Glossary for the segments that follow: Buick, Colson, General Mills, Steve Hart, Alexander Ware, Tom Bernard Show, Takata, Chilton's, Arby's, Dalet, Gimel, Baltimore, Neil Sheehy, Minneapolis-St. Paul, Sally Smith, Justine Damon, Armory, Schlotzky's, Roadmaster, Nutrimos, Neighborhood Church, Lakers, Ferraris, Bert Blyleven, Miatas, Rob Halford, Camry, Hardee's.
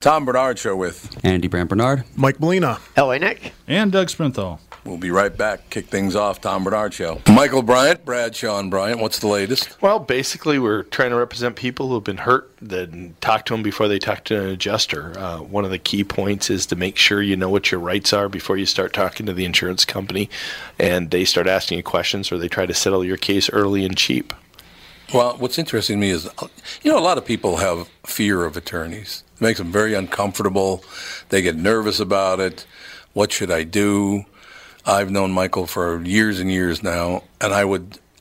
Tom Bernard Show with Andy Brant Bernard, Mike Molina, L.A. Nick, and Doug Sprinthal. We'll be right back. Kick things off, Tom Bernard Show. Michael Bryant, Bradshaw and Bryant, what's the latest? Well, basically, we're trying to represent people who have been hurt, then talk to them before they talk to an adjuster. One of the key points is to make sure you know what your rights are before you start talking to the insurance company, and they start asking you questions or they try to settle your case early and cheap. Well, what's interesting to me is, you know, a lot of people have fear of attorneys. It makes them very uncomfortable. They get nervous about it. What should I do? I've known Michael for years and years now, and I would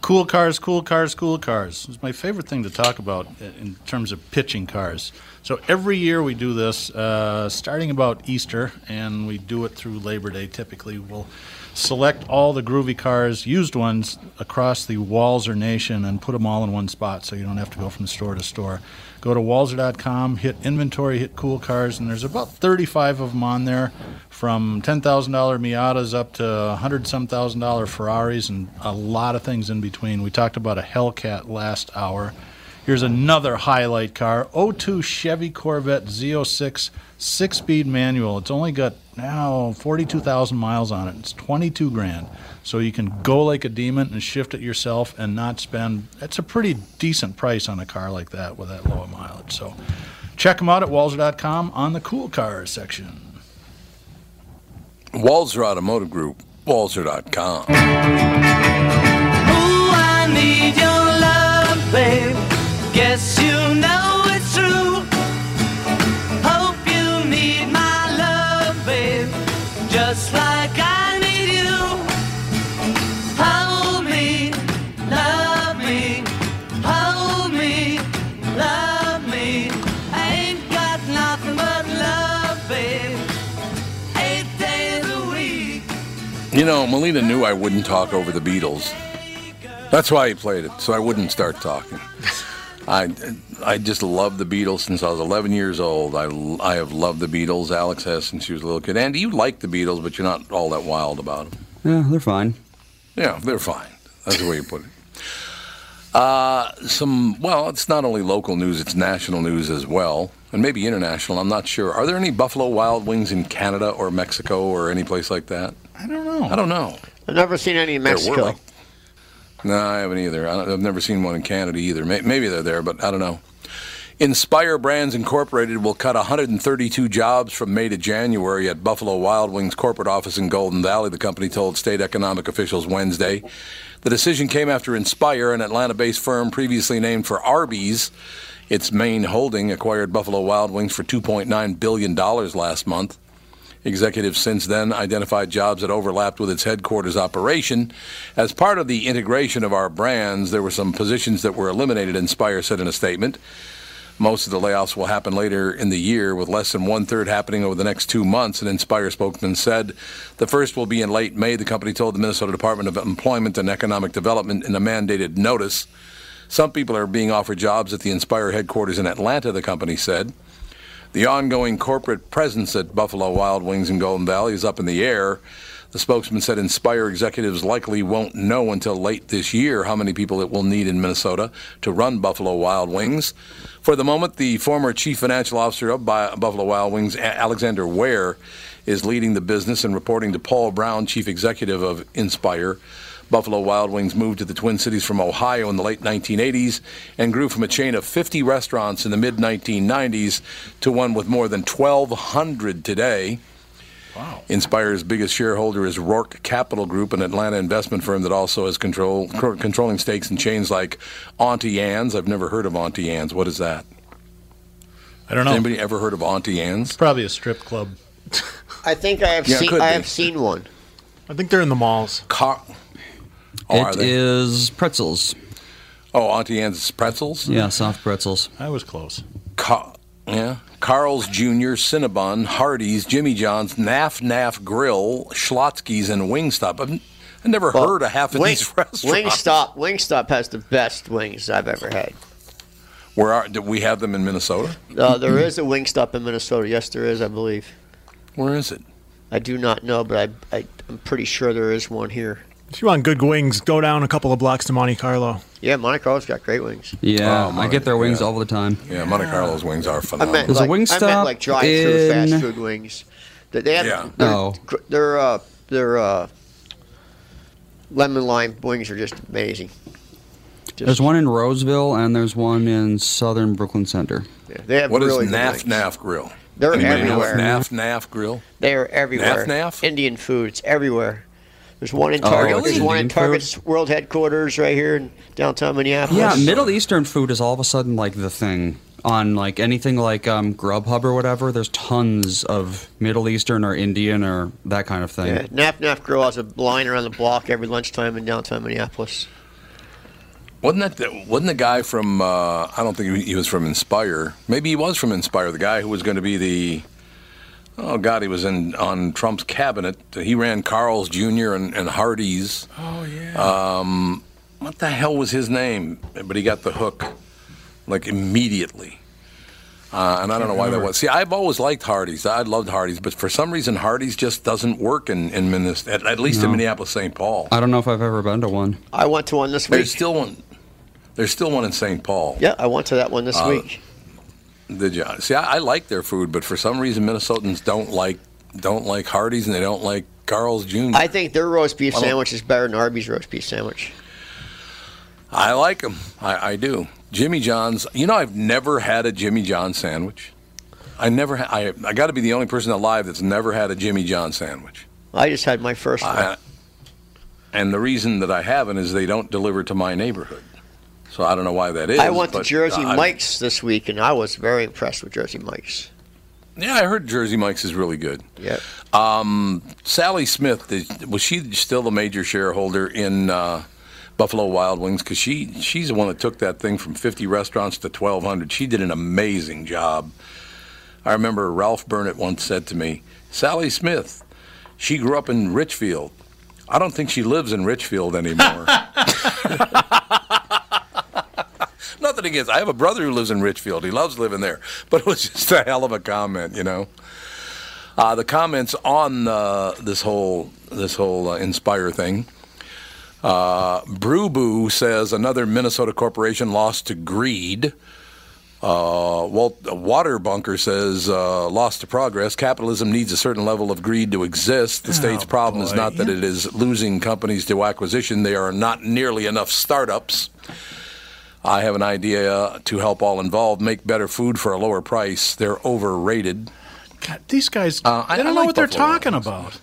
Cool cars, cool cars, cool cars. It's my favorite thing to talk about in terms of pitching cars. So every year we do this, starting about Easter, and we do it through Labor Day. Typically, we'll select all the groovy cars, used ones, across the Walser Nation and put them all in one spot so you don't have to go from store to store. Go to walser.com, hit inventory, hit cool cars, and there's about 35 of them on there, from $10,000 Miatas up to $100,000 Ferraris and a lot of things in between. We talked about a Hellcat last hour. Here's another highlight car, 02 Chevy Corvette Z06 6-speed manual. It's only got now 42,000 miles on it. It's $22,000. So you can go like a demon and shift it yourself and not spend. That's a pretty decent price on a car like that with that low a mileage. So check them out at walser.com on the cool cars section. Walser Automotive Group, walser.com. Ooh, I need your love, babe. Guess you know it's true. Hope you need my love, babe, just like I need you. Hold me, love me. Hold me, love me. Ain't got nothing but love, babe, 8 days a week. You know, Molina knew I wouldn't talk over the Beatles. That's why he played it, so I wouldn't start talking. I just love the Beatles since I was 11 years old. I have loved the Beatles. Alex has since she was a little kid. Andy, you like the Beatles, but you're not all that wild about them. Yeah, they're fine. Yeah, they're fine. That's the way you put it. Well, it's not only local news, it's national news as well, and maybe international, I'm not sure. Are there any Buffalo Wild Wings in Canada or Mexico or any place like that? I don't know. I've never seen any in Mexico. No, I haven't either. I've never seen one in Canada either. Maybe they're there, but I don't know. Inspire Brands Incorporated will cut 132 jobs from May to January at Buffalo Wild Wings corporate office in Golden Valley, the company told state economic officials Wednesday. The decision came after Inspire, an Atlanta-based firm previously named for Arby's, its main holding, acquired Buffalo Wild Wings for $2.9 billion last month. Executives since then identified jobs that overlapped with its headquarters operation. As part of the integration of our brands, there were some positions that were eliminated, Inspire said in a statement. Most of the layoffs will happen later in the year, with less than one-third happening over the next 2 months, an Inspire spokesman said. The first will be in late May, the company told the Minnesota Department of Employment and Economic Development in a mandated notice. Some people are being offered jobs at the Inspire headquarters in Atlanta, the company said. The ongoing corporate presence at Buffalo Wild Wings in Golden Valley is up in the air. The spokesman said Inspire executives likely won't know until late this year how many people it will need in Minnesota to run Buffalo Wild Wings. For the moment, the former chief financial officer of Buffalo Wild Wings, Alexander Ware, is leading the business and reporting to Paul Brown, chief executive of Inspire. Buffalo Wild Wings moved to the Twin Cities from Ohio in the late 1980s and grew from a chain of 50 restaurants in the mid-1990s to one with more than 1,200 today. Wow. Inspire's biggest shareholder is Rourke Capital Group, an Atlanta investment firm that also has controlling stakes in chains like Auntie Anne's. I've never heard of Auntie Anne's. What is that? I don't know. Has anybody ever heard of Auntie Anne's? It's probably a strip club. I think I have seen one. I think they're in the malls. It is pretzels. Oh, Auntie Anne's pretzels? Yeah, soft pretzels. I was close. Carl's Jr., Cinnabon, Hardee's, Jimmy John's, Naf Naf Grill, Schlotzky's, and Wingstop. I've never heard of half of these restaurants. Wingstop has the best wingsVe ever had. Do we have them in Minnesota? There is a Wingstop in Minnesota. Yes, there is, I believe. Where is it? I do not know, but I'm pretty sure there is one here. If you want good wings, go down a couple of blocks to Monte Carlo. Yeah, Monte Carlo's got great wings. Yeah, I get their wings all the time. Yeah, Monte Carlo's wings are phenomenal. I meant like drive-through fast food wings. They have their lemon lime wings are just amazing. There's one in Roseville and there's one in Southern Brooklyn Center. Yeah, they have is Naf Naf Grill? They're everywhere. Naf Naf Grill. They're everywhere. Naf Naf Indian foods everywhere. There's one in Target. Really? There's one in Target's world headquarters right here in downtown Minneapolis. Yeah, Middle Eastern food is all of a sudden like the thing on like anything like Grubhub or whatever. There's tons of Middle Eastern or Indian or that kind of thing. Yeah, Naf Naf Grill has a line around the block every lunchtime in downtown Minneapolis. Wasn't the guy from? I don't think he was from Inspire. Maybe he was from Inspire. The guy who was going to be the. Oh, God, he was on Trump's cabinet. He ran Carl's Jr. and Hardee's. Oh, yeah. What the hell was his name? But he got the hook, like, immediately. And I don't know why that was. See, I've always liked Hardee's. I loved Hardee's. But for some reason, Hardee's just doesn't work in Minnesota, at least in Minneapolis-St. Paul. I don't know if I've ever been to one. I went to one this week. There's still one in St. Paul. Yeah, I went to that one this week. Did you? See, I like their food, but for some reason Minnesotans don't like Hardee's and they don't like Carl's Jr. I think their roast beef sandwich is better than Arby's roast beef sandwich. I like them. I do. Jimmy John's. You know, I've never had a Jimmy John's sandwich. I got to be the only person alive that's never had a Jimmy John's sandwich. I just had my first one. And the reason that I haven't is they don't deliver to my neighborhood. So I don't know why that is. I went to Jersey Mike's this week, and I was very impressed with Jersey Mike's. Yeah, I heard Jersey Mike's is really good. Yeah. Sally Smith, was she still the major shareholder in Buffalo Wild Wings? Because she's the one that took that thing from 50 restaurants to 1,200. She did an amazing job. I remember Ralph Burnett once said to me, Sally Smith, she grew up in Richfield. I don't think she lives in Richfield anymore. Nothing against. I have a brother who lives in Richfield. He loves living there. But it was just a hell of a comment, you know. The comments on this whole Inspire thing. Brew Boo says another Minnesota corporation lost to greed. Water Bunker says lost to progress. Capitalism needs a certain level of greed to exist. The state's problem is not that it is losing companies to acquisition. They are not nearly enough startups. I have an idea to help all involved make better food for a lower price. They're overrated. God, these guys, I don't know what they're talking about.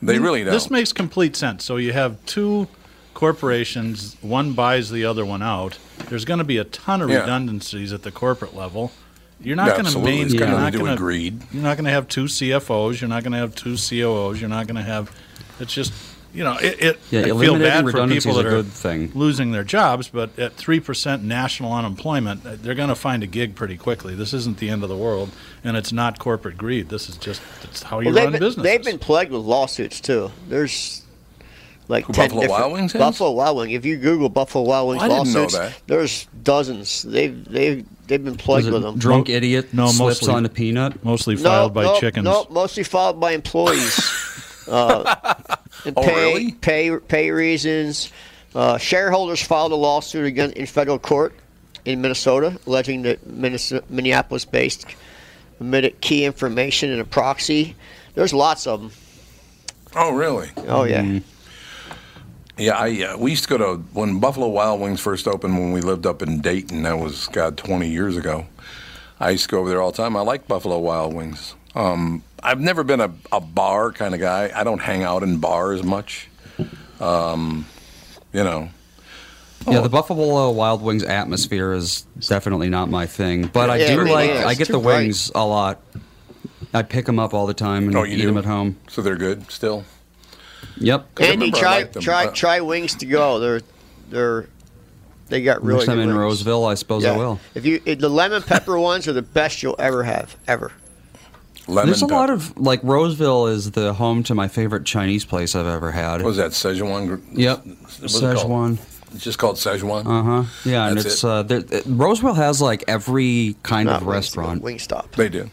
They really don't. This makes complete sense. So you have two corporations, one buys the other one out. There's going to be a ton of redundancies at the corporate level. You're not going to maintain. You're not going to greed. You're not going to have two CFOs. You're not going to have two COOs. You're not going to have. It's just, you know, I feel bad for people that are losing their jobs, but at 3% national unemployment, they're going to find a gig pretty quickly. This isn't the end of the world, and it's not corporate greed. This is just how you run business. They've been plagued with lawsuits too. There's like 10 Buffalo Wild Wings. Buffalo Wild Wings. If you Google Buffalo Wild Wings lawsuits, there's dozens. They've been plagued with them. Drunk idiot slips on a peanut. Mostly filed by chickens. No, mostly filed by employees. Pay reasons. Shareholders filed a lawsuit again in federal court in Minnesota, alleging that Minneapolis-based omitted key information in a proxy. There's lots of them. Oh, really? Oh, yeah. Mm-hmm. Yeah, we used to go to, when Buffalo Wild Wings first opened when we lived up in Dayton, that was, God, 20 years ago. I used to go over there all the time. I like Buffalo Wild Wings. I've never been a bar kind of guy. I don't hang out in bars much, you know. Oh. Yeah, the Buffalo Wild Wings atmosphere is definitely not my thing. But I get the wings a lot. I pick them up all the time and eat them at home. So they're good still? Yep. Andy, try Wings to Go. They got really good. Next time in Roseville, I suppose I will. If the lemon pepper ones are the best you'll ever have, ever. There's a lot of, like, Roseville is the home to my favorite Chinese place I've ever had. What was that, Szechuan? Yep, Szechuan. It's just called Szechuan? Uh-huh. Yeah, and it's Roseville has, like, every kind of restaurant. Wingstop. They do.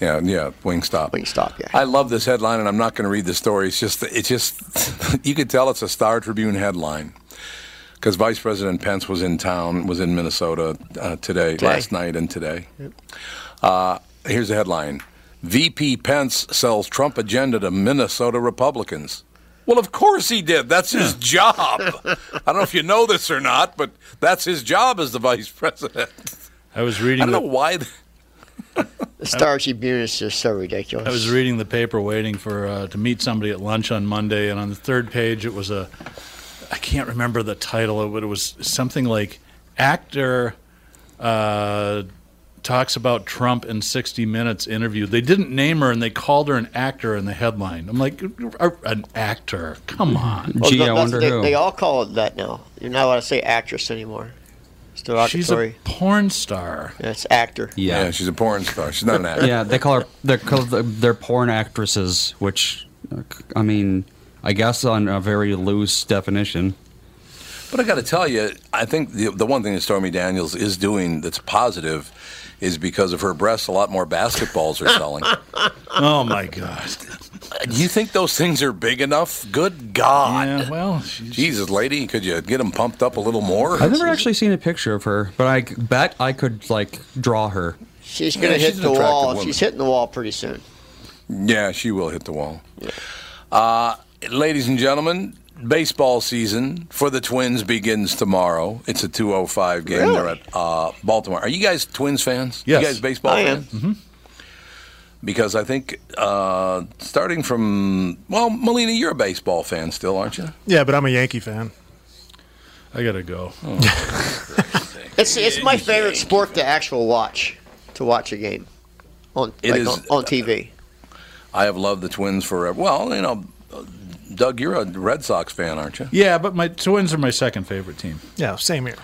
Yeah, Wingstop. Wingstop, yeah. I love this headline, and I'm not going to read the story. It's just you could tell it's a Star Tribune headline because Vice President Pence was in Minnesota today, last night and today. Yep. Here's the headline. VP Pence sells Trump agenda to Minnesota Republicans. Well, of course he did. That's his job. I don't know if you know this or not, but that's his job as the vice president. I was reading I don't know why... The Star Tribune is just so ridiculous. I was reading the paper waiting for to meet somebody at lunch on Monday, and on the third page it was I can't remember the title of it. It was something like actor talks about Trump in 60 Minutes interview. They didn't name her, and they called her an actor in the headline. I'm like, an actor? Come on. Well, I wonder who. They all call it that now. You're not allowed to say actress anymore. She's a porn star. That's actor. Yeah, she's a porn star. She's not an actor. Yeah, they're porn actresses, which, I mean, I guess on a very loose definition. But I got to tell you, I think the one thing that Stormy Daniels is doing that's positive is because of her breasts, a lot more basketballs are selling. Oh, my God. You think those things are big enough? Good God. Yeah, well, Jesus, lady, could you get them pumped up a little more? I've never actually seen a picture of her, but I bet I could, like, draw her. She's going to hit the wall. Woman. She's hitting the wall pretty soon. Yeah, she will hit the wall. Yeah. Ladies and gentlemen, baseball season for the Twins begins tomorrow. It's a 2:05 game. Really? They're at Baltimore. Are you guys Twins fans? Yes. You guys baseball fans? I am. Mm-hmm. Because I think starting from, Melina, you're a baseball fan still, aren't you? Yeah, but I'm a Yankee fan. I got to go. Oh. it's my favorite sport to actually watch, a game on TV. I have loved the Twins forever. Well, you know, Doug, you're a Red Sox fan, aren't you? Yeah, but my Twins are my second favorite team. Yeah, same here.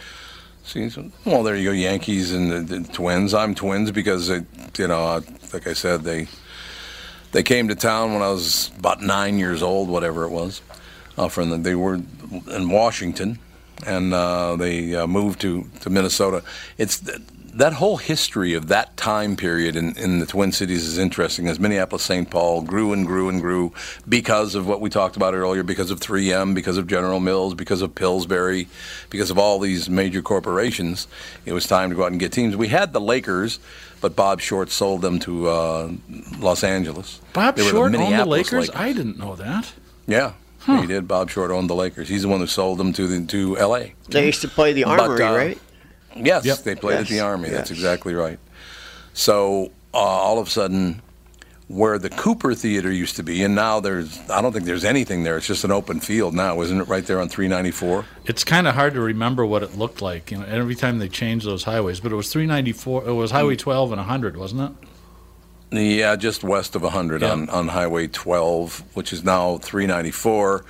Well, there you go, Yankees and the Twins. I'm Twins because, like I said, they came to town when I was about 9 years old, whatever it was. They were in Washington, and they moved to Minnesota. It's that whole history of that time period in the Twin Cities is interesting, as Minneapolis-St. Paul grew and grew and grew because of what we talked about earlier, because of 3M, because of General Mills, because of Pillsbury, because of all these major corporations. It was time to go out and get teams. We had the Lakers, but Bob Short sold them to Los Angeles. Bob Short owned the Lakers? I didn't know that. Yeah. Huh. He did. Bob Short owned the Lakers. He's the one who sold them to L.A. They used to play the Armory, right? Yes, yep. They played at the Armory. Yes. That's exactly right. So all of a sudden, where the Cooper Theater used to be, and now I don't think there's anything there. It's just an open field now, isn't it, right there on 394? It's kind of hard to remember what it looked like, you know, every time they changed those highways, but it was 394, it was Highway 12 and 100, wasn't it? Yeah, just west of 100 on Highway 12, which is now 394,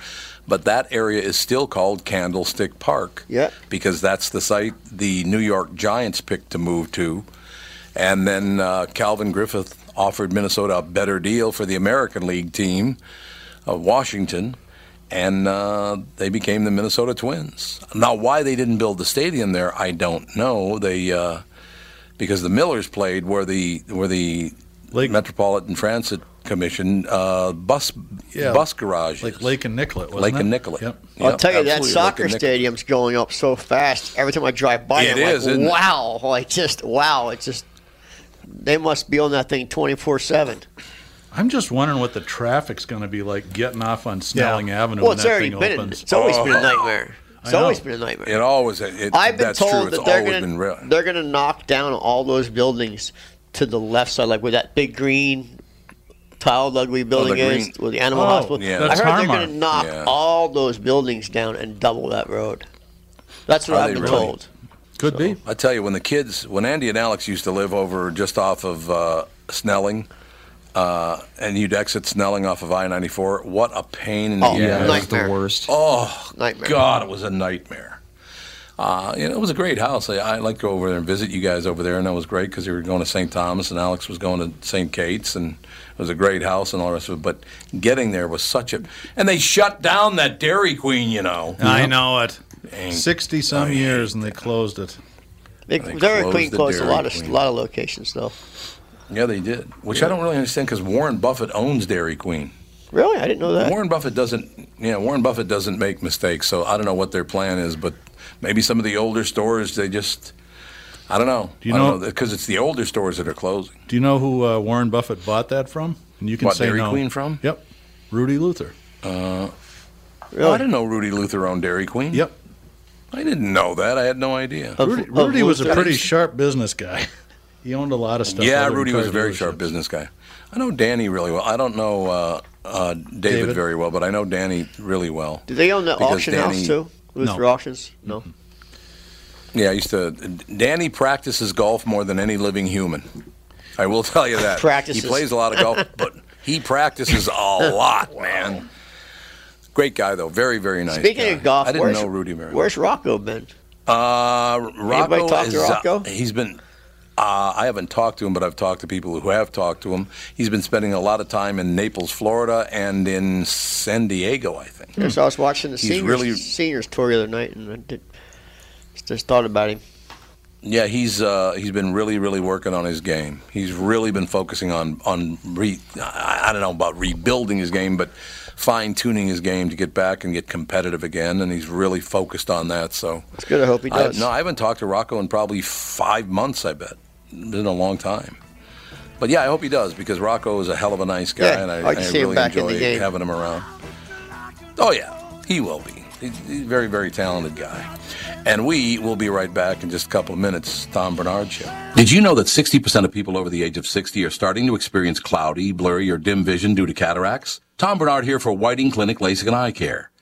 but that area is still called Candlestick Park, because that's the site the New York Giants picked to move to, and then Calvin Griffith offered Minnesota a better deal for the American League team, Washington, and they became the Minnesota Twins. Now, why they didn't build the stadium there, I don't know. They because the Millers played where the Metropolitan Transit Commission bus garage, like Lake and Nicollet, wasn't it? Lake and Nicollet. Yep. I'll tell you, that soccer stadium's going up so fast. Every time I drive by, I'm like, wow. They must be on that thing 24/7. I'm just wondering what the traffic's going to be like getting off on Snelling Avenue when that thing opens. It's always been a nightmare. It's always been a nightmare. It always. I've been told that they're going to knock down all those buildings to the left side, like where that big green tiled ugly building is, where the animal hospital. Yeah. I heard they're going to knock all those buildings down and double that road. That's what I've been told. Could be. I tell you, when Andy and Alex used to live over just off of Snelling, and you'd exit Snelling off of I-94, what a pain in the ass. Yeah, it was the worst. Oh, nightmare. God, it was a nightmare. It was a great house. I like to go over there and visit you guys over there, and that was great because you were going to St. Thomas, and Alex was going to St. Kate's, and it was a great house and all the rest of it. But getting there was such a... And they shut down that Dairy Queen, you know. I know it. 60-some years, and they closed it. Dairy Queen closed a lot of locations, though. Yeah, they did, which I don't really understand because Warren Buffett owns Dairy Queen. Really? I didn't know that. Warren Buffett doesn't make mistakes, so I don't know what their plan is, but maybe some of the older stores, they just... I don't know. Do you know? Because it's the older stores that are closing. Do you know who Warren Buffett bought that from? And you can say Dairy Queen from? Yep. Rudy Luther. Really? I didn't know Rudy Luther owned Dairy Queen. Yep. I didn't know that. I had no idea. Rudy was a pretty sharp business guy. He owned a lot of stuff. Yeah, Rudy was a very sharp business guy. I know Danny really well. I don't know David very well, but I know Danny really well. Did they own the auction house, too? Luther Auctions? No. Yeah, I used to... Danny practices golf more than any living human. I will tell you that. He plays a lot of golf, but he practices a lot, man. Great guy, though. Very, very nice. Speaking of golf, I didn't know Rudy very well. Where's Rocco been? Anybody talk to Rocco? He's been... I haven't talked to him, but I've talked to people who have talked to him. He's been spending a lot of time in Naples, Florida, and in San Diego, I think. Yes, I was watching the seniors tour the other night, and I just thought about him. Yeah, he's been really, really working on his game. He's really been focusing I don't know about rebuilding his game, but fine-tuning his game to get back and get competitive again, and he's really focused on that. So it's good. I hope he does. I haven't talked to Rocco in probably 5 months, I bet. It's been a long time. But, yeah, I hope he does because Rocco is a hell of a nice guy, and I really enjoy having him around. Oh, yeah, he will be. He's a very, very talented guy. And we will be right back in just a couple of minutes. Tom Bernard Show. Did you know that 60% of people over the age of 60 are starting to experience cloudy, blurry, or dim vision due to cataracts? Tom Bernard here for Whiting Clinic LASIK and Eye Care.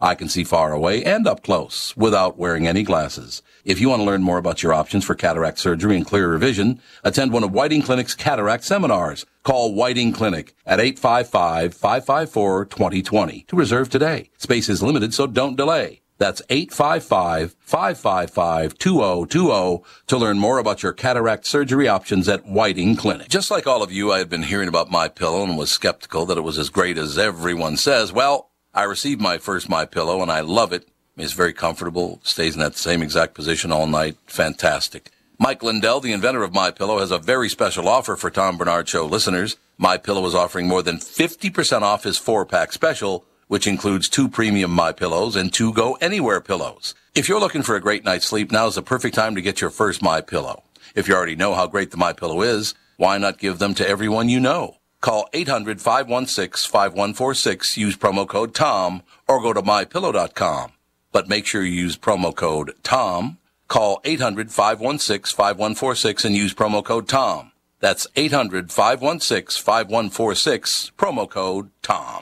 I can see far away and up close without wearing any glasses. If you want to learn more about your options for cataract surgery and clearer vision, attend one of Whiting Clinic's cataract seminars. Call Whiting Clinic at 855-554-2020 to reserve today. Space is limited, so don't delay. That's 855-555-2020 to learn more about your cataract surgery options at Whiting Clinic. Just like all of you, I had been hearing about MyPillow and was skeptical that it was as great as everyone says. Well, I received my first MyPillow, and I love it. It's very comfortable, stays in that same exact position all night. Fantastic. Mike Lindell, the inventor of MyPillow, has a very special offer for Tom Bernard Show listeners. MyPillow was offering more than 50% off his 4-pack special, which includes 2 premium MyPillows and 2 Go Anywhere pillows. If you're looking for a great night's sleep, now's the perfect time to get your first MyPillow. If you already know how great the MyPillow is, why not give them to everyone you know? Call 800-516-5146, use promo code TOM, or go to MyPillow.com. But make sure you use promo code TOM. Call 800-516-5146 and use promo code TOM. That's 800-516-5146, promo code TOM.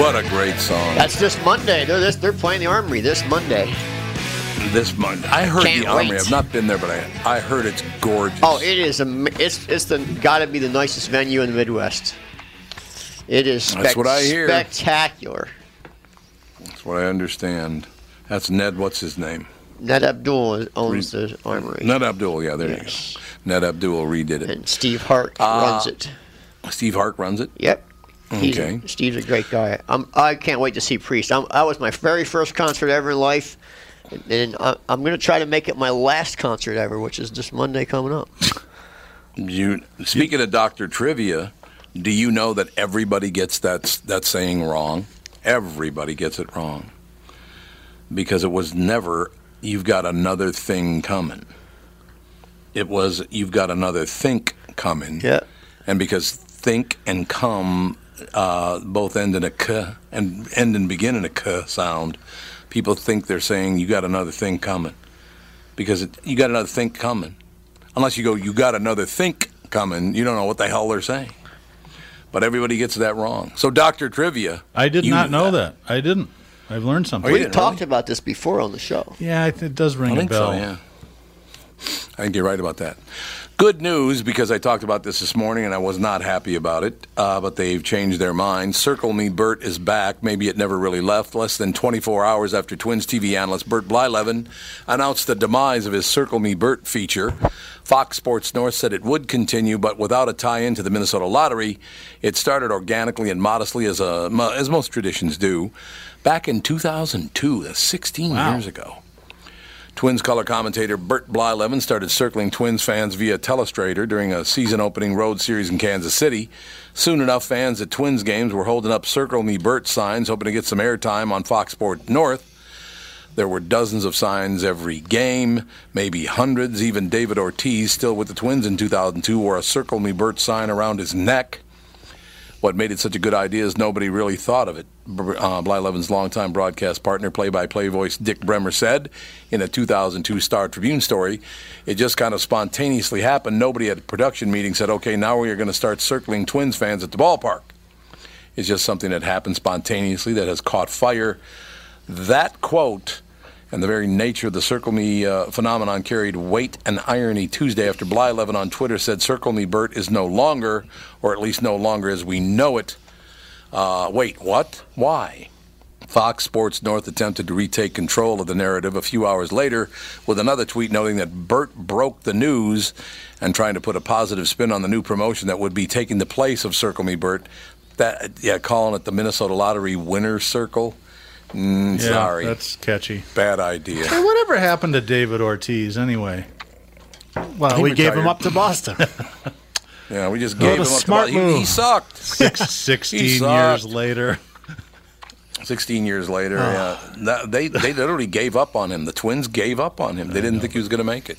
What a great song. That's this Monday. They're playing the Armory this Monday. I heard the Armory. I've not been there, but I heard it's gorgeous. Oh, it is. It's got to be the nicest venue in the Midwest. It is That's what I hear. Spectacular. That's what I understand. That's Ned, what's his name? Ned Abdul owns the Armory. Ned Abdul, yeah, there you go. Ned Abdul redid it. And Steve Hart runs it. Steve Hart runs it? Yep. Okay. Steve's a great guy. I can't wait to see Priest. That was my very first concert ever in life, and I'm going to try to make it my last concert ever, which is this Monday coming up. Speaking of Dr. Trivia, do you know that everybody gets that saying wrong? Everybody gets it wrong. Because it was never, you've got another thing coming. It was, you've got another think coming. Yeah. And because think and come both end in a k and end and begin in a k sound, people think they're saying, you got another thing coming. Because you got another think coming. Unless you go, you got another think coming, you don't know what the hell they're saying. But everybody gets that wrong. So Dr. Trivia. I did not know that. I didn't. I've learned something. We've talked about this before on the show. Yeah, it does ring a bell. So, yeah. I think you're right about that. Good news, because I talked about this morning and I was not happy about it, but they've changed their mind. Circle Me Bert is back. Maybe it never really left. Less than 24 hours after Twins TV analyst Bert Blyleven announced the demise of his Circle Me Bert feature, Fox Sports North said it would continue, but without a tie-in to the Minnesota Lottery. It started organically and modestly, as most traditions do, back in 2002, that's 16 years ago. Twins color commentator Bert Blyleven started circling Twins fans via Telestrator during a season-opening road series in Kansas City. Soon enough, fans at Twins games were holding up Circle Me Bert signs, hoping to get some airtime on Fox Sports North. There were dozens of signs every game, maybe hundreds. Even David Ortiz, still with the Twins in 2002, wore a Circle Me Bert sign around his neck. What made it such a good idea is nobody really thought of it. Blyleven's longtime broadcast partner, play-by-play voice Dick Bremer, said in a 2002 Star Tribune story, it just kind of spontaneously happened. Nobody at a production meeting said, okay, now we're going to start circling Twins fans at the ballpark. It's just something that happened spontaneously that has caught fire. That quote and the very nature of the Circle Me phenomenon carried weight and irony Tuesday after Blyleven on Twitter said Circle Me Bert is no longer, or at least no longer as we know it. Wait, what? Why? Fox Sports North attempted to retake control of the narrative a few hours later with another tweet noting that Bert broke the news and trying to put a positive spin on the new promotion that would be taking the place of Circle Me Bert. Calling it the Minnesota Lottery Winner Circle. Sorry. That's catchy. Bad idea. Hey, whatever happened to David Ortiz anyway? Well, we gave him up to Boston. Yeah, we just gave him up to Boston. He sucked. 16 years later, yeah. They literally gave up on him. The Twins gave up on him. They didn't think he was going to make it.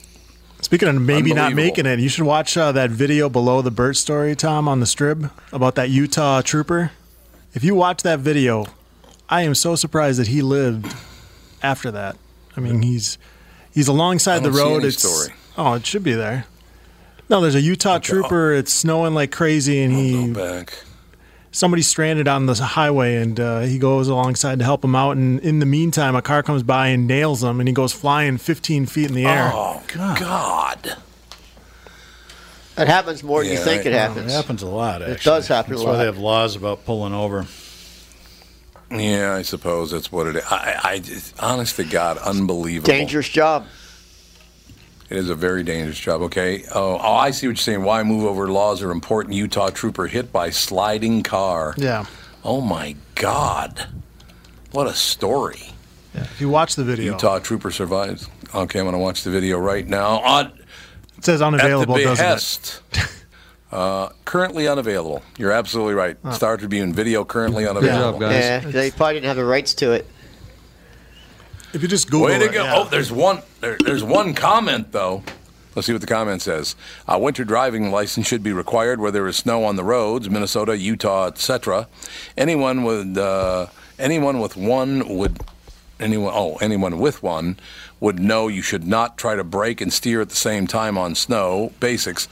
Speaking of maybe not making it, you should watch that video below the Bert story, Tom, on the Strib about that Utah trooper. If you watch that video, I am so surprised that he lived after that. I mean, he's alongside the road. It should be there. No, there's a Utah trooper. It's snowing like crazy, and somebody's stranded on the highway, and he goes alongside to help him out. And in the meantime, a car comes by and nails him, and he goes flying 15 feet in the air. Oh God! It happens more than you think it happens. It happens a lot. Actually. It does happen a lot. That's why they have laws about pulling over. Yeah, I suppose that's what it is. Honest to God, unbelievable. Dangerous job. It is a very dangerous job, okay? Oh, I see what you're saying. Why move over laws are important. Utah trooper hit by sliding car. Yeah. Oh, my God. What a story. Yeah. If you watch the video. Utah trooper survives. Okay, I'm going to watch the video right now. It says unavailable, at the behest, doesn't it? Currently unavailable. You're absolutely right. Oh. Star Tribune video currently unavailable. Good job, guys. Yeah, they probably didn't have the rights to it. If you just Google it. Way to go. Yeah. Oh, there's one. There's one comment, though. Let's see what the comment says. A winter driving license should be required where there is snow on the roads, Minnesota, Utah, etc. Anyone with one would know you should not try to brake and steer at the same time on snow. Basics.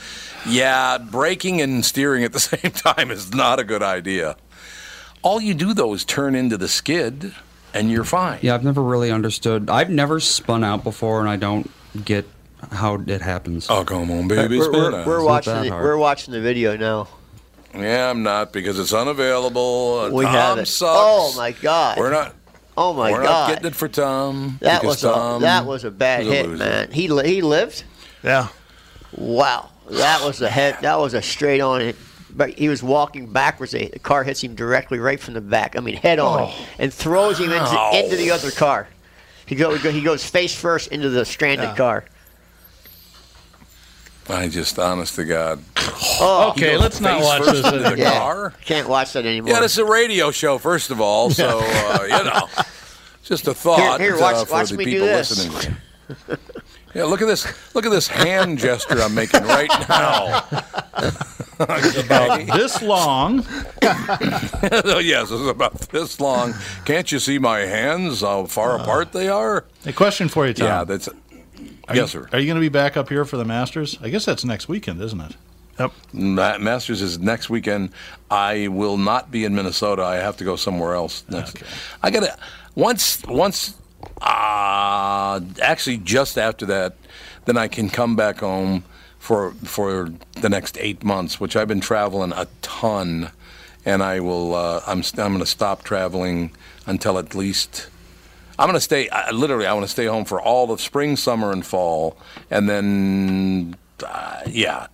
Yeah, braking and steering at the same time is not a good idea. All you do, though, is turn into the skid, and you're fine. Yeah, I've never really understood. I've never spun out before, and I don't get how it happens. Oh, come on, baby, spin out. We're watching the video now. Yeah, I'm not, because it's unavailable. We have it. Sucks. Oh, my God. We're not... Oh, my God. We're not getting it for Tom. That was a bad hit, man. He lived? Yeah. Wow. That was a straight on hit. But he was walking backwards. The car hits him directly right from the back. I mean, head on. Oh. And throws him into the other car. He goes face first into the stranded car. I just, honest to God. Oh, okay, let's not watch this in the car. Can't watch that anymore. Yeah, it's a radio show, first of all, so, just a thought watch for the people listening. Yeah, look at this. Look at this hand gesture I'm making right now. It's about this long. Yes, it's about this long. Can't you see my hands, how far apart they are? A question for you, Tom. Yeah, that's... Yes, sir. Are you going to be back up here for the Masters? I guess that's next weekend, isn't it? Yep. Masters is next weekend. I will not be in Minnesota. I have to go somewhere else next. Okay. I got to actually just after that, then I can come back home for the next 8 months, which I've been traveling a ton, and I will. I'm going to stop traveling until at least. I'm going to stay, I want to stay home for all of spring, summer, and fall. And then, I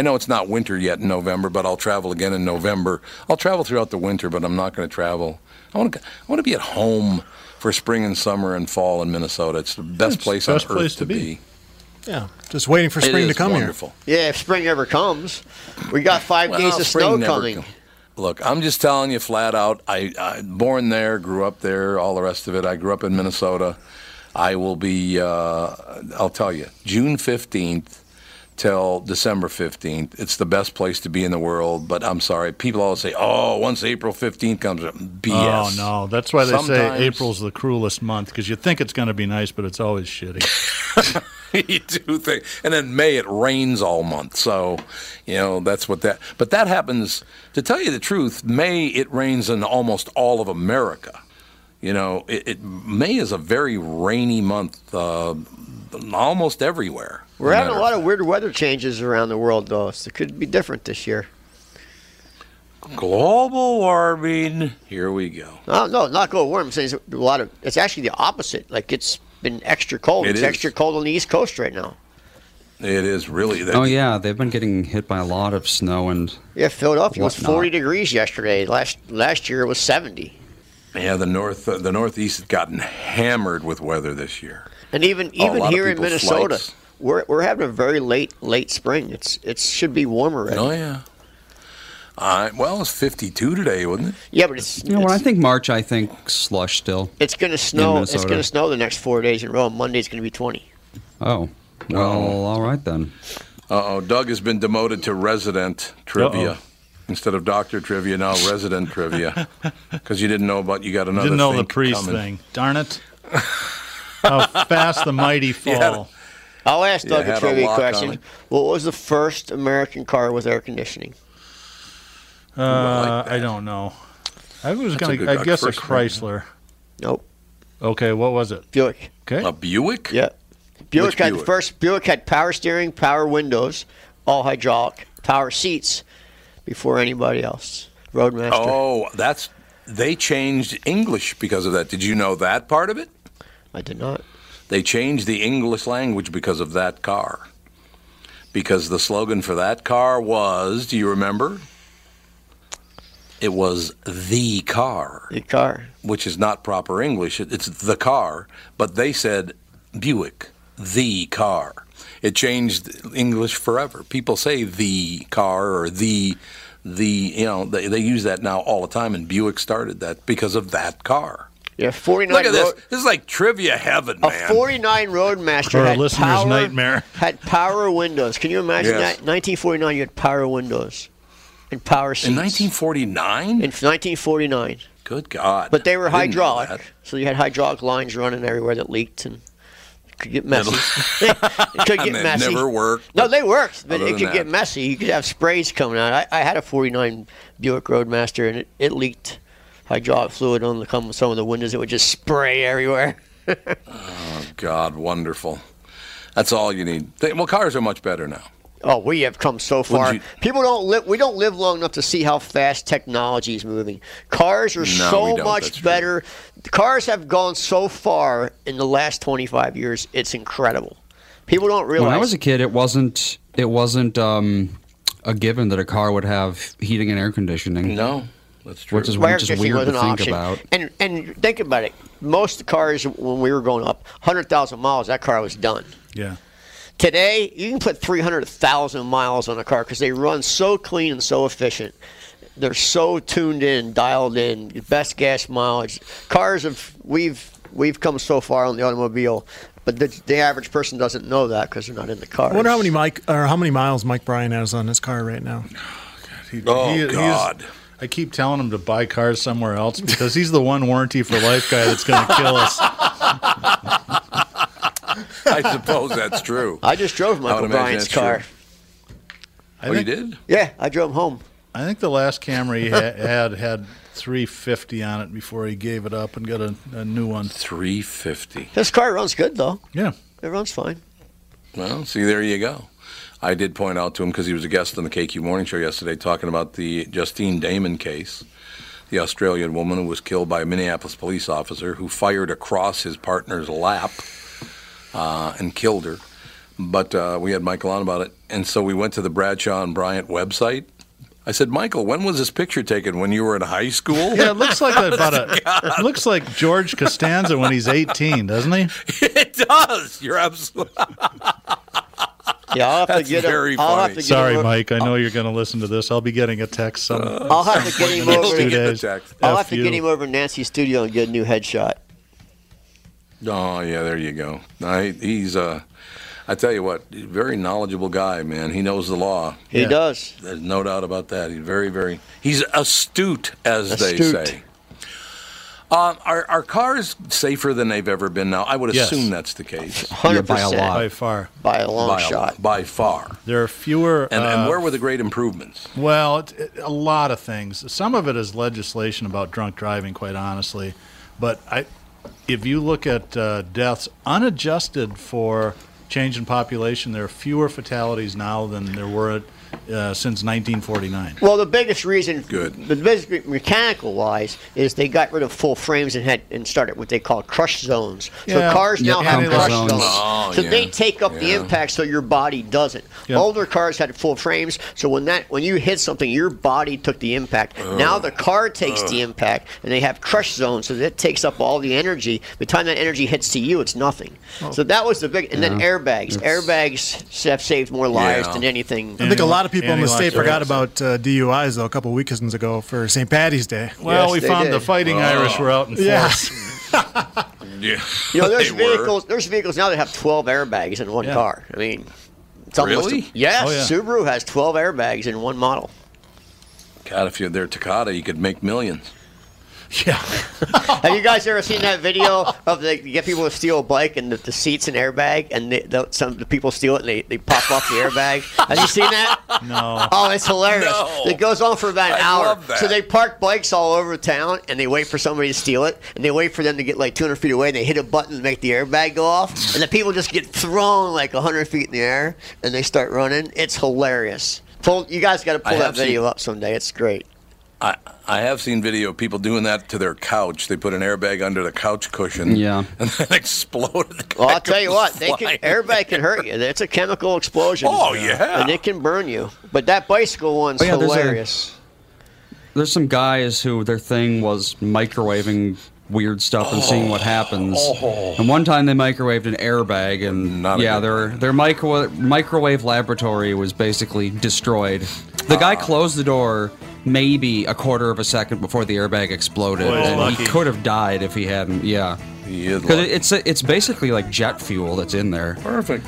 know it's not winter yet in November, but I'll travel again in November. I'll travel throughout the winter, but I'm not going to travel. I want to be at home for spring and summer and fall in Minnesota. It's the best place on earth to be. Yeah, just waiting for spring to come here. Yeah, if spring ever comes. We got 5 days of snow coming. Look, I'm just telling you flat out, I born there, grew up there, all the rest of it. I grew up in Minnesota. I will be, I'll tell you, June 15th till December 15th. It's the best place to be in the world, but I'm sorry. People always say, once April 15th comes, BS. Oh, no, that's why they say April's the cruelest month, because you think it's going to be nice, but it's always shitty. You do think. And then May, it rains all month. So, that's what that... But that happens... To tell you the truth, May, it rains in almost all of America. May is a very rainy month almost everywhere. We're having a lot of weird weather changes around the world, though. So it could be different this year. Global warming. Here we go. No, not global warming. It's actually the opposite. Like, it's... been extra cold. It's extra cold on the East Coast right now. It is really. Oh yeah, they've been getting hit by a lot of snow and. Yeah, Philadelphia was 40 degrees yesterday. Last year it was 70. Yeah, the Northeast has gotten hammered with weather this year. And even here in Minnesota, we're having a very late spring. It should be warmer already. Oh yeah. It was 52 today, wasn't it? Yeah, but it's... when I think March, I think slush still. It's going to snow. It's going to snow the next 4 days in a row. Monday's going to be 20. Oh. Well, all right then. Uh-oh. Doug has been demoted to resident trivia. Uh-oh. Instead of doctor trivia, now resident trivia. Because you didn't know about... You got another thing didn't know thing the priest coming. Thing. Darn it. How fast the mighty fall. I'll ask Doug a trivia question. What was the first American car with air conditioning? I don't know. I guess a Chrysler. One. Nope. Okay, what was it? Buick. Okay. A Buick? Yeah. Buick had power steering, power windows, all hydraulic, power seats before anybody else. Roadmaster. Oh, they changed English because of that. Did you know that part of it? I did not. They changed the English language because of that car. Because the slogan for that car was, do you remember? It was the car. The car. Which is not proper English. It's the car. But they said Buick, the car. It changed English forever. People say the car or the you know, they use that now all the time, and Buick started that because of that car. Yeah, 49. Look at this. This is like trivia heaven, man. A 49 Roadmaster had power, nightmare. Had power windows. Can you imagine that? 1949, you had power windows and power seats. In 1949? In 1949. Good God. But they were hydraulic, so you had hydraulic lines running everywhere that leaked and could get messy. It could get messy. Never worked. No, they worked, but it could get messy. You could have sprays coming out. I had a 49 Buick Roadmaster, and it leaked hydraulic fluid on some of the windows. It would just spray everywhere. Oh, God, wonderful. That's all you need. Well, cars are much better now. Oh, we have come so far. People don't live. We don't live long enough to see how fast technology is moving. Cars are so much better. Cars have gone so far in the last 25 years. It's incredible. People don't realize. When I was a kid, it wasn't a given that a car would have heating and air conditioning. No, that's true. Which is weird to think about. And think about it. Most cars when we were growing up, 100,000 miles, that car was done. Yeah. Today, you can put 300,000 miles on a car because they run so clean and so efficient. They're so tuned in, dialed in, best gas mileage. Cars have we've come so far on the automobile, but the average person doesn't know that because they're not in the car. I wonder how many miles Mike Bryan has on his car right now. Oh God. I keep telling him to buy cars somewhere else because he's the one warranty for life guy that's going to kill us. I suppose that's true. I just drove Michael Bryant's car. You did? Yeah, I drove him home. I think the last Camry he had 350 on it before he gave it up and got a new one. 350. This car runs good, though. Yeah. It runs fine. Well, see, there you go. I did point out to him, because he was a guest on the KQ Morning Show yesterday, talking about the Justine Damon case, the Australian woman who was killed by a Minneapolis police officer who fired across his partner's lap. And killed her. But we had Michael on about it. And so we went to the Bradshaw and Bryant website. I said, Michael, when was this picture taken? When you were in high school? Yeah, it looks like it looks like George Costanza when he's 18, doesn't he? It does. You're absolutely... Yeah, I'll have That's to get very him. Funny. Have to get Sorry, Mike. I know you're going to listen to this. I'll be getting a text. I'll have to get him over. I'll have to get him over to Nancy's studio and get a new headshot. Oh, yeah, there you go. I tell you what, very knowledgeable guy, man. He knows the law. He does. There's no doubt about that. He's very, very, he's astute, as they say. Are cars safer than they've ever been now? I would assume that's the case. 100%. Yeah, by a lot. By far. By a long shot. By far. There are fewer. And where were the great improvements? Well, a lot of things. Some of it is legislation about drunk driving, quite honestly. But if you look at deaths unadjusted for change in population, there are fewer fatalities now than there were since 1949. Well, the biggest reason, the biggest mechanical-wise, is they got rid of full frames and started what they call crush zones. Yeah. So cars now have crush zones. They take up the impact so your body doesn't. Yep. Older cars had full frames, so when you hit something, your body took the impact. Now the car takes the impact, and they have crush zones, so that takes up all the energy. By the time that energy hits to you, it's nothing. Oh. So that was the big... And then airbags. Airbags have saved more lives than anything. I think a lot of people in the state forgot about DUIs, though, a couple of weekends ago for St. Patty's Day. Well, we found the fighting Irish were out in force. Yeah. You know, there's vehicles now that have 12 airbags in one car. I mean, it's almost... Really? Subaru has 12 airbags in one model. God, if you're their Takata, you could make millions. Yeah. Have you guys ever seen that video of you get people to steal a bike and the seat's an airbag and some people steal it and they pop off the airbag? Have you seen that? No. Oh, it's hilarious. No. It goes on for about an hour. So they park bikes all over town and they wait for somebody to steal it and they wait for them to get like 200 feet away and they hit a button to make the airbag go off and the people just get thrown like 100 feet in the air and they start running. It's hilarious. You guys got to pull that video up someday. It's great. I have seen video of people doing that to their couch. They put an airbag under the couch cushion, and then exploded. Well, I'll tell you what, airbag can hurt you. It's a chemical explosion. Oh, yeah. And it can burn you. But that bicycle one's hilarious. There's some guys who their thing was microwaving weird stuff and seeing what happens. And one time they microwaved an airbag, and their microwave laboratory was basically destroyed. The guy closed the door maybe a quarter of a second before the airbag exploded, he could have died if he hadn't. Yeah, because it's basically like jet fuel that's in there. Perfect.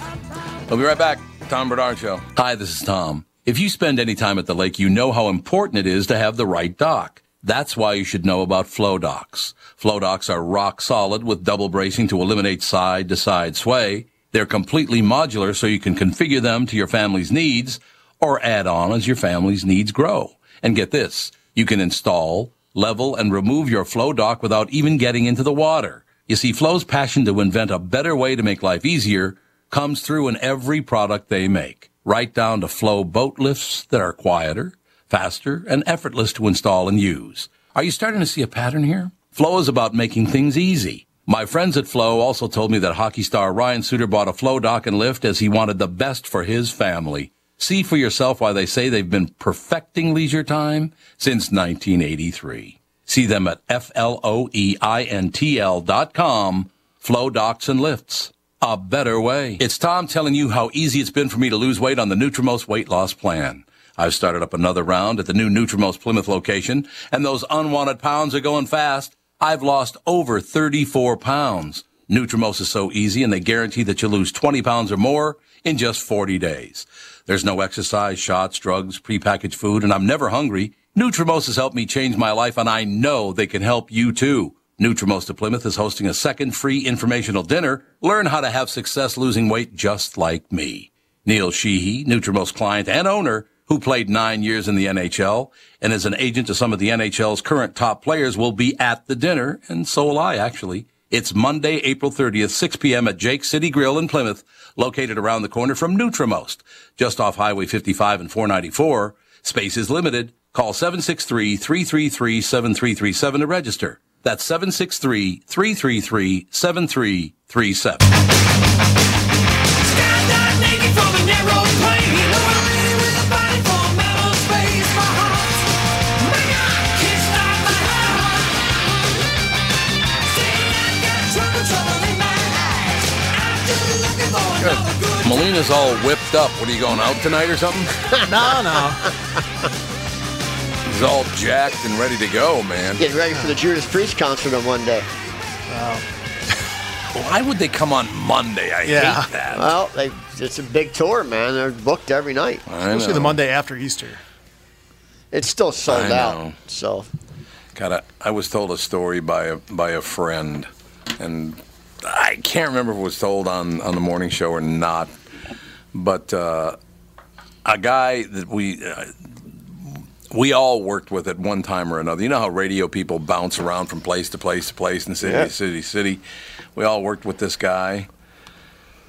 We'll be right back. Tom Bernard Show. Hi, this is Tom. If you spend any time at the lake, you know how important it is to have the right dock. That's why you should know about Flow Docks. Flow Docks are rock solid with double bracing to eliminate side-to-side sway. They're completely modular, so you can configure them to your family's needs or add on as your family's needs grow. And get this, you can install, level, and remove your Flow Dock without even getting into the water. You see, Flow's passion to invent a better way to make life easier comes through in every product they make, right down to Flow boat lifts that are quieter, faster, and effortless to install and use. Are you starting to see a pattern here? Flow is about making things easy. My friends at Flow also told me that hockey star Ryan Suter bought a Flow dock and lift as he wanted the best for his family. See for yourself why they say they've been perfecting leisure time since 1983. See them at FLOEINTL.com. Flow Docks and Lifts. A better way. It's Tom telling you how easy it's been for me to lose weight on the Nutrimos weight loss plan. I've started up another round at the new Nutrimos Plymouth location, and those unwanted pounds are going fast. I've lost over 34 pounds. Nutrimos is so easy, and they guarantee that you lose 20 pounds or more in just 40 days. There's no exercise, shots, drugs, prepackaged food, and I'm never hungry. Nutrimos has helped me change my life, and I know they can help you too. Nutrimos to Plymouth is hosting a second free informational dinner. Learn how to have success losing weight just like me. Neil Sheehy, Nutrimos client and owner, who played 9 years in the NHL and is an agent to some of the NHL's current top players, will be at the dinner, and so will I, actually. It's Monday, April 30th, 6 p.m. at Jake City Grill in Plymouth, located around the corner from Nutrimost, just off Highway 55 and 494. Space is limited. Call 763-333-7337 to register. That's 763-333-7337. Melina's all whipped up. What, are you going out tonight or something? No. He's all jacked and ready to go, man. Getting ready for the Judas Priest concert on Monday. Wow. Why would they come on Monday? I hate that. Well, it's a big tour, man. They're booked every night. Especially the Monday after Easter. It's still sold out. So, God, I was told a story by a friend, and I can't remember if it was told on the morning show or not, but a guy that we all worked with at one time or another. You know how radio people bounce around from place to place to place and city to city. We all worked with this guy,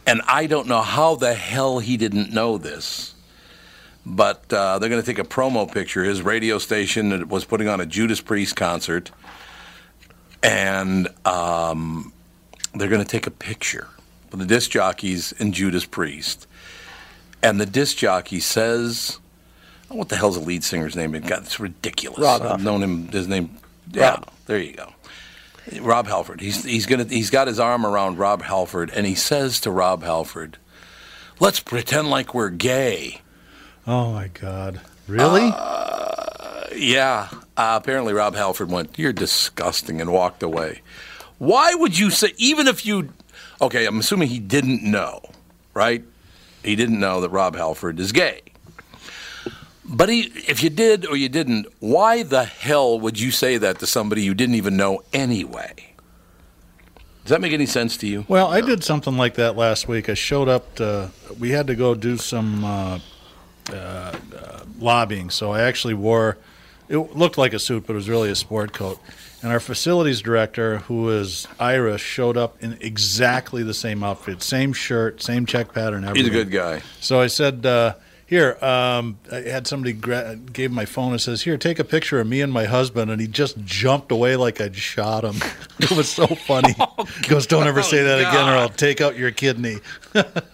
and I don't know how the hell he didn't know this, but they're going to take a promo picture. His radio station was putting on a Judas Priest concert, and they're going to take a picture with the disc jockeys and Judas Priest. And the disc jockey says, what the hell's the lead singer's name? God, it's ridiculous. Rob I've Halford. Known him, his name. Yeah, Rob. There you go. Rob Halford. He's got his arm around Rob Halford, and he says to Rob Halford, let's pretend like we're gay. Oh, my God. Really? Apparently Rob Halford went, you're disgusting, and walked away. Why would you say, even if you... Okay, I'm assuming he didn't know, right? He didn't know that Rob Halford is gay. But if you did or you didn't, why the hell would you say that to somebody you didn't even know anyway? Does that make any sense to you? Well, I did something like that last week. I showed up to... We had to go do some lobbying, so I actually wore... It looked like a suit, but it was really a sport coat. And our facilities director, who is Ira, showed up in exactly the same outfit, same shirt, same check pattern, everything. He's a good guy. So I said, here, I had somebody gave my phone and says, here, take a picture of me and my husband, and he just jumped away like I'd shot him. It was so funny. He goes, don't ever say that again, or I'll take out your kidney.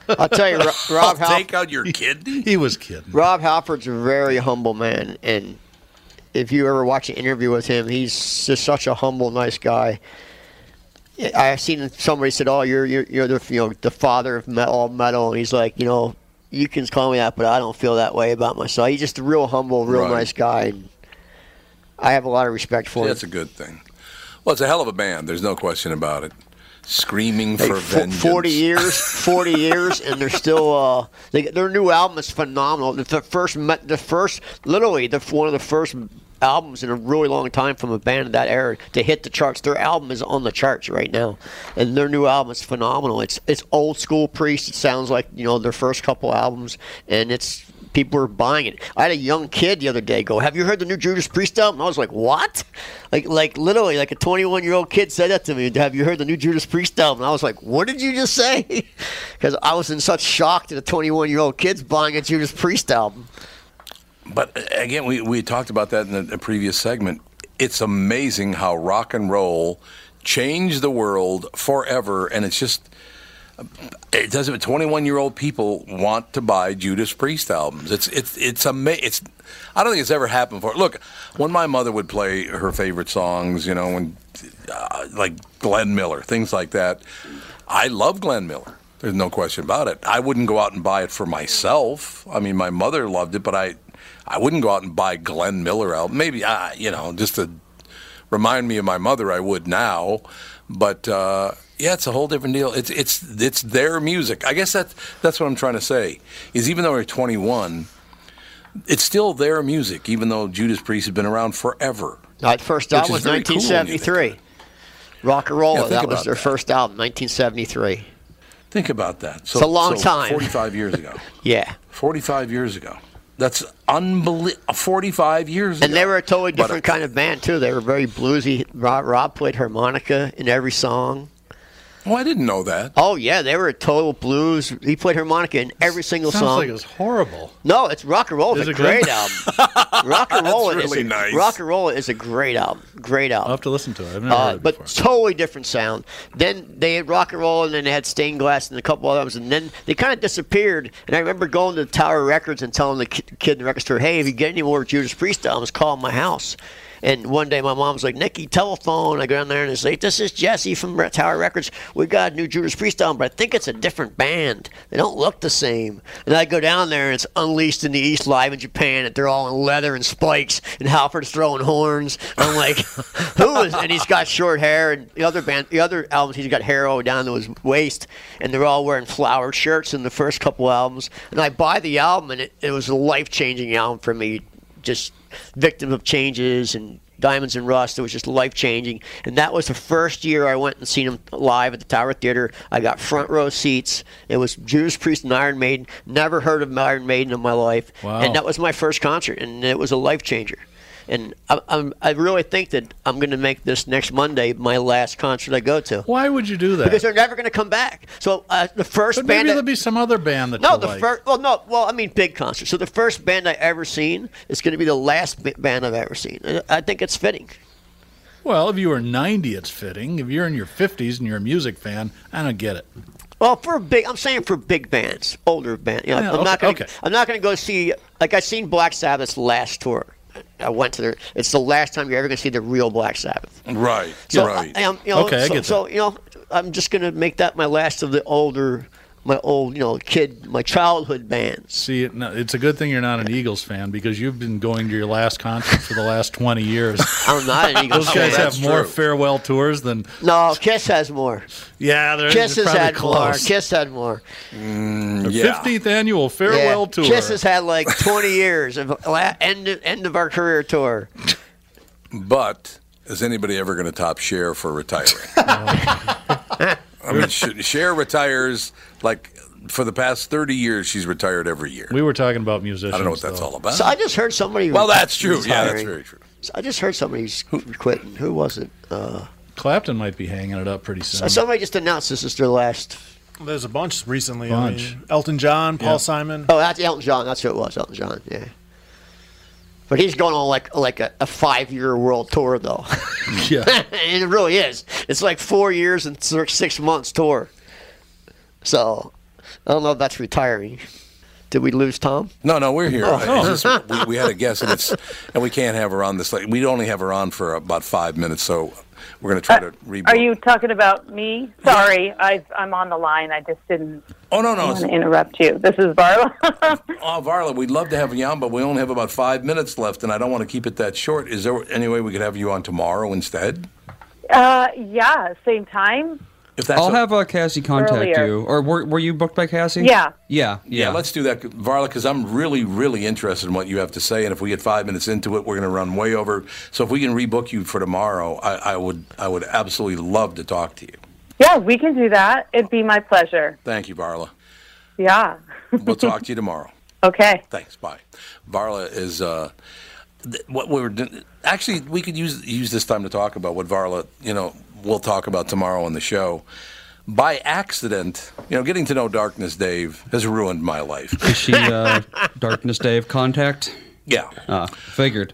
I'll tell you, Rob Halford. Take out your kidney? He was kidding. Rob Halford's a very humble man, and if you ever watch an interview with him, he's just such a humble, nice guy. I've seen somebody said, "Oh, you're the the father of all metal," and he's like, you can call me that, but I don't feel that way about myself. He's just a real humble, real nice guy, and I have a lot of respect for him. That's a good thing. Well, it's a hell of a band. There's no question about it. Screaming for vengeance. 40 years, and they're still. Their new album is phenomenal. One of the first albums in a really long time from a band of that era to hit the charts. Their album is on the charts right now, and their new album is phenomenal. It's old school Priest. It sounds like their first couple albums, and it's people are buying it. I had a young kid the other day go, "Have you heard the new Judas Priest album?" And I was like, "What?" Like a 21-year-old kid said that to me. "Have you heard the new Judas Priest album?" And I was like, "What did you just say?" Because I was in such shock that a 21-year-old kid's buying a Judas Priest album. But again, we talked about that in a previous segment. It's amazing how rock and roll changed the world forever, and it's just it doesn't. 21-year-old people want to buy Judas Priest albums. It's amazing. I don't think it's ever happened before. Look, when my mother would play her favorite songs, like Glenn Miller, things like that. I love Glenn Miller. There's no question about it. I wouldn't go out and buy it for myself. I mean, my mother loved it, but I wouldn't go out and buy Glenn Miller album. Maybe, just to remind me of my mother, I would now. But, it's a whole different deal. It's their music. I guess that's what I'm trying to say, is even though we're 21, it's still their music, even though Judas Priest has been around forever. That first album was 1973. Cool, Rock and Roll, that was their first album, 1973. Think about that. So, it's a long time. 45 years ago. Yeah. 45 years ago. That's unbelievable. 45 years ago. And they were a totally different kind of band, too. They were very bluesy. Rob played harmonica in every song. Oh, I didn't know that. Oh, yeah. They were a total blues. He played harmonica in every single song. Sounds like it was horrible. No, it's Rock and Roll. It's a great album. Rock and Roll is a great album. Great album. I'll have to listen to it. I've never heard it before. But totally different sound. Then they had Rock and Roll, and then they had Stained Glass and a couple other albums, and then they kind of disappeared. And I remember going to the Tower Records and telling the kid in the record store, "Hey, if you get any more Judas Priest albums, call my house." And one day my mom's like, "Nikki, telephone." I go down there and I say, "This is Jesse from Tower Records. We got a new Judas Priest album, but I think it's a different band. They don't look the same." And I go down there and it's Unleashed in the East live in Japan, and they're all in leather and spikes, and Halford's throwing horns. I'm like, who is? And he's got short hair, and the other albums, he's got hair all down to his waist, and they're all wearing flowered shirts in the first couple albums. And I buy the album, and it was a life-changing album for me. Just Victim of Changes and Diamonds and Rust. It was just life-changing. And that was the first year I went and seen him live at the Tower Theater. I got front row seats. It was Judas Priest and Iron Maiden. Never heard of Iron Maiden in my life. Wow. And that was my first concert, and it was a life-changer. And I really think that I'm going to make this next Monday my last concert I go to. Why would you do that? Because they're never going to come back. So the first but band. Maybe there'll be some other band that. No, the like. First. Well, no. Well, I mean, big concert. So the first band I ever seen is going to be the last band I've ever seen. I think it's fitting. Well, if you were 90, it's fitting. If you're in your 50s and you're a music fan, I don't get it. Well, I'm saying for big bands, older bands. You know, I'm not going to go see. Like I seen Black Sabbath's last tour. I went to their. It's the last time you're ever going to see the real Black Sabbath. Right. So right. I get that. So I'm just going to make that my last of the older, my childhood bands. See, it's a good thing you're not an Eagles fan, because you've been going to your last concert for the last 20 years. I'm not an Eagles fan. Those guys have more farewell tours than. No, Kiss has more. Yeah, Kiss had more. Yeah. 50th annual farewell tour. Kiss has had like 20 years of end of our career tour. But is anybody ever going to top Cher for retiring? I mean, Cher retires, like, for the past 30 years, she's retired every year. We were talking about musicians. I don't know what that's all about. So I just heard somebody. Well, that's true. Retiring. Yeah, that's very true. So I just heard somebody's quitting. Who was it? Clapton might be hanging it up pretty soon. Somebody just announced this is their last There's a bunch recently. I mean, Elton John, Paul Simon. Oh, that's Elton John. That's who it was, Elton John, yeah. But he's going on like a 5-year world tour, though. Yeah. It really is. It's like 4 years and 6 months tour. So I don't know if that's retiring. Did we lose Tom? No, we're here. We had a guest, and we can't have her on this. We'd only have her on for about 5 minutes, so we're going to try to reboot. Are you talking about me? Sorry, I'm on the line. I just didn't want to interrupt you. This is Varla. Oh, Varla, we'd love to have you on, but we only have about 5 minutes left, and I don't want to keep it that short. Is there any way we could have you on tomorrow instead? Yeah, same time. I'll have Cassie contact you. Or were you booked by Cassie? Yeah, let's do that, Varla, because I'm really, really interested in what you have to say. And if we get 5 minutes into it, we're going to run way over. So if we can rebook you for tomorrow, I would absolutely love to talk to you. Yeah, we can do that. It'd be my pleasure. Thank you, Varla. Yeah. We'll talk to you tomorrow. Okay. Thanks. Bye. Varla is... what we were doing. Actually, we could use this time to talk about what Varla, we'll talk about tomorrow on the show. By accident, getting to know Darkness Dave has ruined my life. Is she Darkness Dave contact? Yeah. Figured.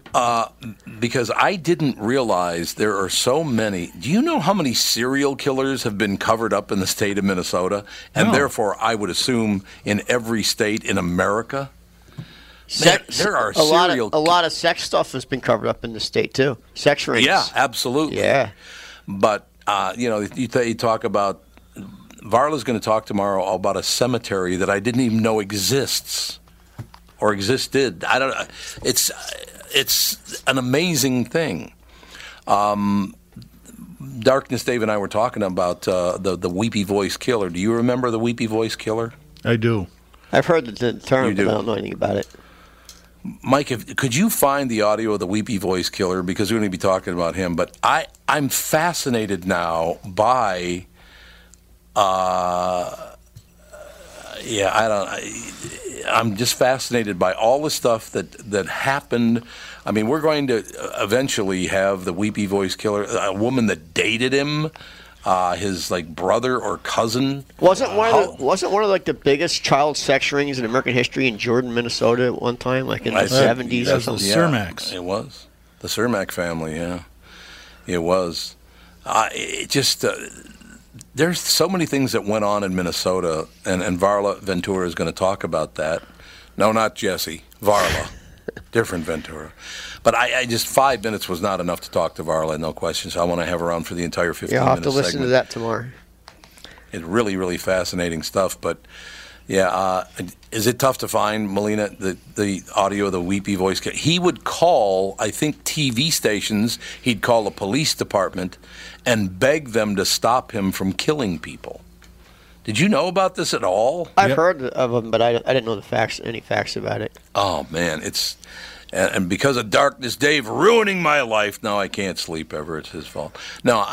Because I didn't realize there are so many. Do you know how many serial killers have been covered up in the state of Minnesota? And therefore, I would assume in every state in America? There are a lot of sex stuff has been covered up in the state, too. Sex rings. Yeah, absolutely. Yeah. But, you talk about, Varla's going to talk tomorrow about a cemetery that I didn't even know exists or existed. I don't know. It's an amazing thing. Darkness Dave and I were talking about the Weepy Voice Killer. Do you remember the Weepy Voice Killer? I do. I've heard the term, but I don't know anything about it. Mike, could you find the audio of the Weepy Voice Killer? Because we're going to be talking about him. But I'm fascinated now by, I'm just fascinated by all the stuff that happened. I mean, we're going to eventually have the Weepy Voice Killer, a woman that dated him. His brother or cousin wasn't one of the biggest child sex rings in American history in Jordan, Minnesota at one time, in the 70s or something. The Cermak. It was the Cermak family. Yeah, it was. There's so many things that went on in Minnesota, and Varla Ventura is going to talk about that. No, not Jesse. Varla, different Ventura. But I just 5 minutes was not enough to talk to Varla, no question. So I want to have her on for the entire 15 minutes. Yeah, I'll have to listen to that tomorrow. It's really, really fascinating stuff. But, is it tough to find, Melina, the audio of the Weepy Voice? He would call, I think, TV stations. He'd call the police department and beg them to stop him from killing people. Did you know about this at all? I've heard of him, but I didn't know any facts about it. Oh, man, it's... And because of Darkness Dave ruining my life, now I can't sleep ever. It's his fault. No,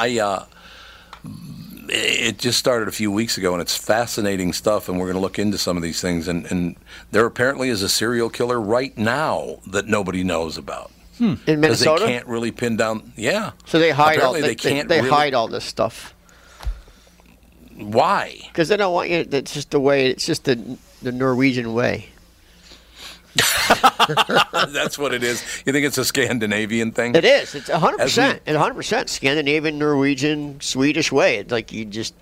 it just started a few weeks ago, and it's fascinating stuff, and we're going to look into some of these things. And there apparently is a serial killer right now that nobody knows about. In Minnesota? They can't really pin down. Yeah. So they hide apparently all this. They hide all this stuff. Why? Because they don't want you. That's just the way. It's just the Norwegian way. That's what it is. You think it's a Scandinavian thing? It is. It's 100%. 100% Scandinavian, Norwegian, Swedish way. It's like you just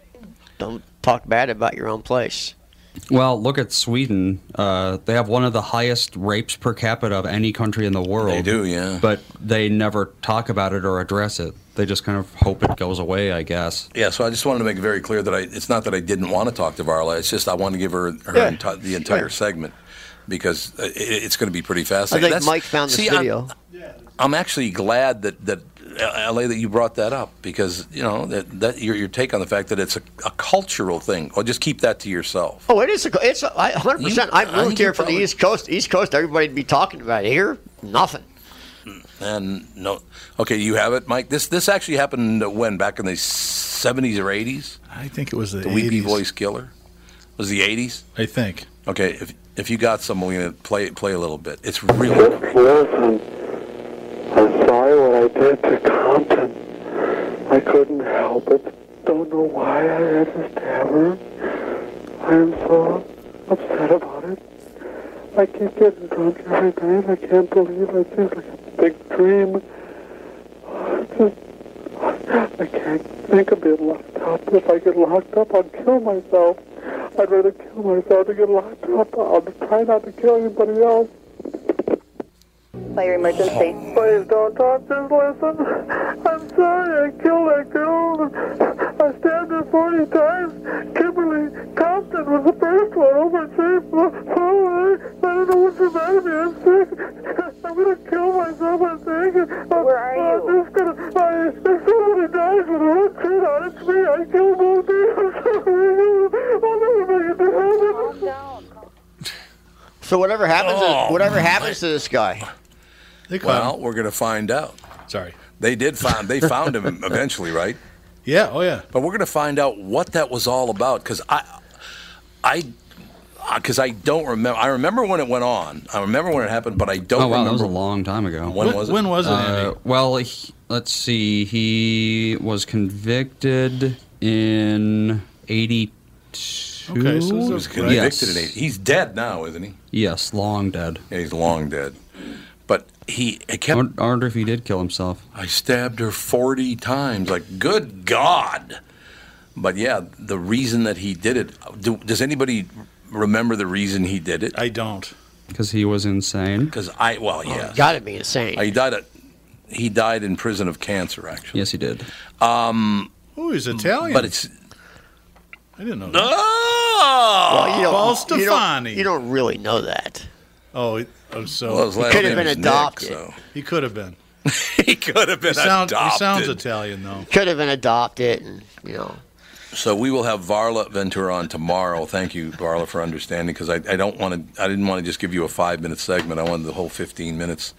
don't talk bad about your own place. Well, look at Sweden. They have one of the highest rapes per capita of any country in the world. They do, yeah. But they never talk about it or address it. They just kind of hope it goes away, I guess. Yeah, so I just wanted to make it very clear that it's not that I didn't want to talk to Varla. It's just I wanted to give her the entire segment. Because it's going to be pretty fascinating. I think Mike found this video. I'm actually glad that LA that you brought that up, because that your take on the fact that it's a cultural thing. Or just keep that to yourself. Oh, it is. It's 100%. I moved here from the East Coast. East Coast, everybody'd be talking about it. Here, nothing. And no, okay, you have it, Mike. This actually happened when back in the 70s or 80s. I think it was the 80s. The Weepy Voice Killer was the 80s. I think. Okay. If you got some, we're going to play a little bit. It's really... Just listen. I'm sorry what I did to Compton. I couldn't help it. Don't know why I had to stab her. I'm so upset about it. I keep getting drunk every night. I can't believe it. It seems like a big dream. I can't think of being locked up. If I get locked up, I'll kill myself. I'd rather kill myself than get locked up. I'll try not to kill anybody else. Fire emergency. Please don't talk, just listen. I'm sorry I killed that girl. I stabbed her 40 times. Kimberly Compton was the first one over at St. Paul. I don't know what's the matter with me. I'm sick. I'm going to kill myself, I think. Where are you? I'm just going to... If somebody dies with a red kid on it, it's me. I killed both people. I'll never make it to heaven. Calm down. So whatever happens to this guy. Well, we're going to find out. Sorry. They found him eventually, right? Yeah, oh yeah. But we're going to find out what that was all about, because I don't remember. I remember when it went on. I remember when it happened, but I don't remember. That was a long time ago. When was it, Andy? Well, let's see. He was convicted in 82. Okay, so he was convicted in 80. He's dead now, isn't he? Yes, long dead. Yeah, he's long dead. But he kept... I wonder if he did kill himself. I stabbed her 40 times. Like, good God! But yeah, the reason that he did it... Does anybody remember the reason he did it? I don't. Because he was insane? Well, yeah. Oh, gotta be insane. He died in prison of cancer, actually. Yes, he did. He's Italian. But it's... I didn't know that. Oh! Well, Paul Stefani. You don't really know that. He could have been adopted. Nick, so. He could have been. Adopted. He sounds Italian, though. Could have been adopted, and, So we will have Varla Ventura on tomorrow. Thank you, Varla, for understanding, because I didn't want to just give you a 5-minute segment. I wanted the whole 15 minutes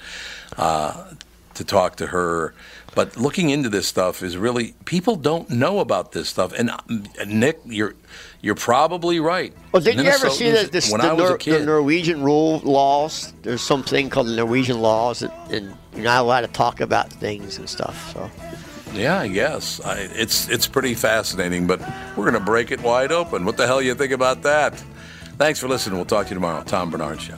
to talk to her. But looking into this stuff is really, people don't know about this stuff. And Nick, you're probably right. Well, didn't you ever see the Norwegian laws? There's something called the Norwegian laws, and you're not allowed to talk about things and stuff. So. Yeah, I guess. It's pretty fascinating, but we're going to break it wide open. What the hell you think about that? Thanks for listening. We'll talk to you tomorrow. Tom Bernard Show.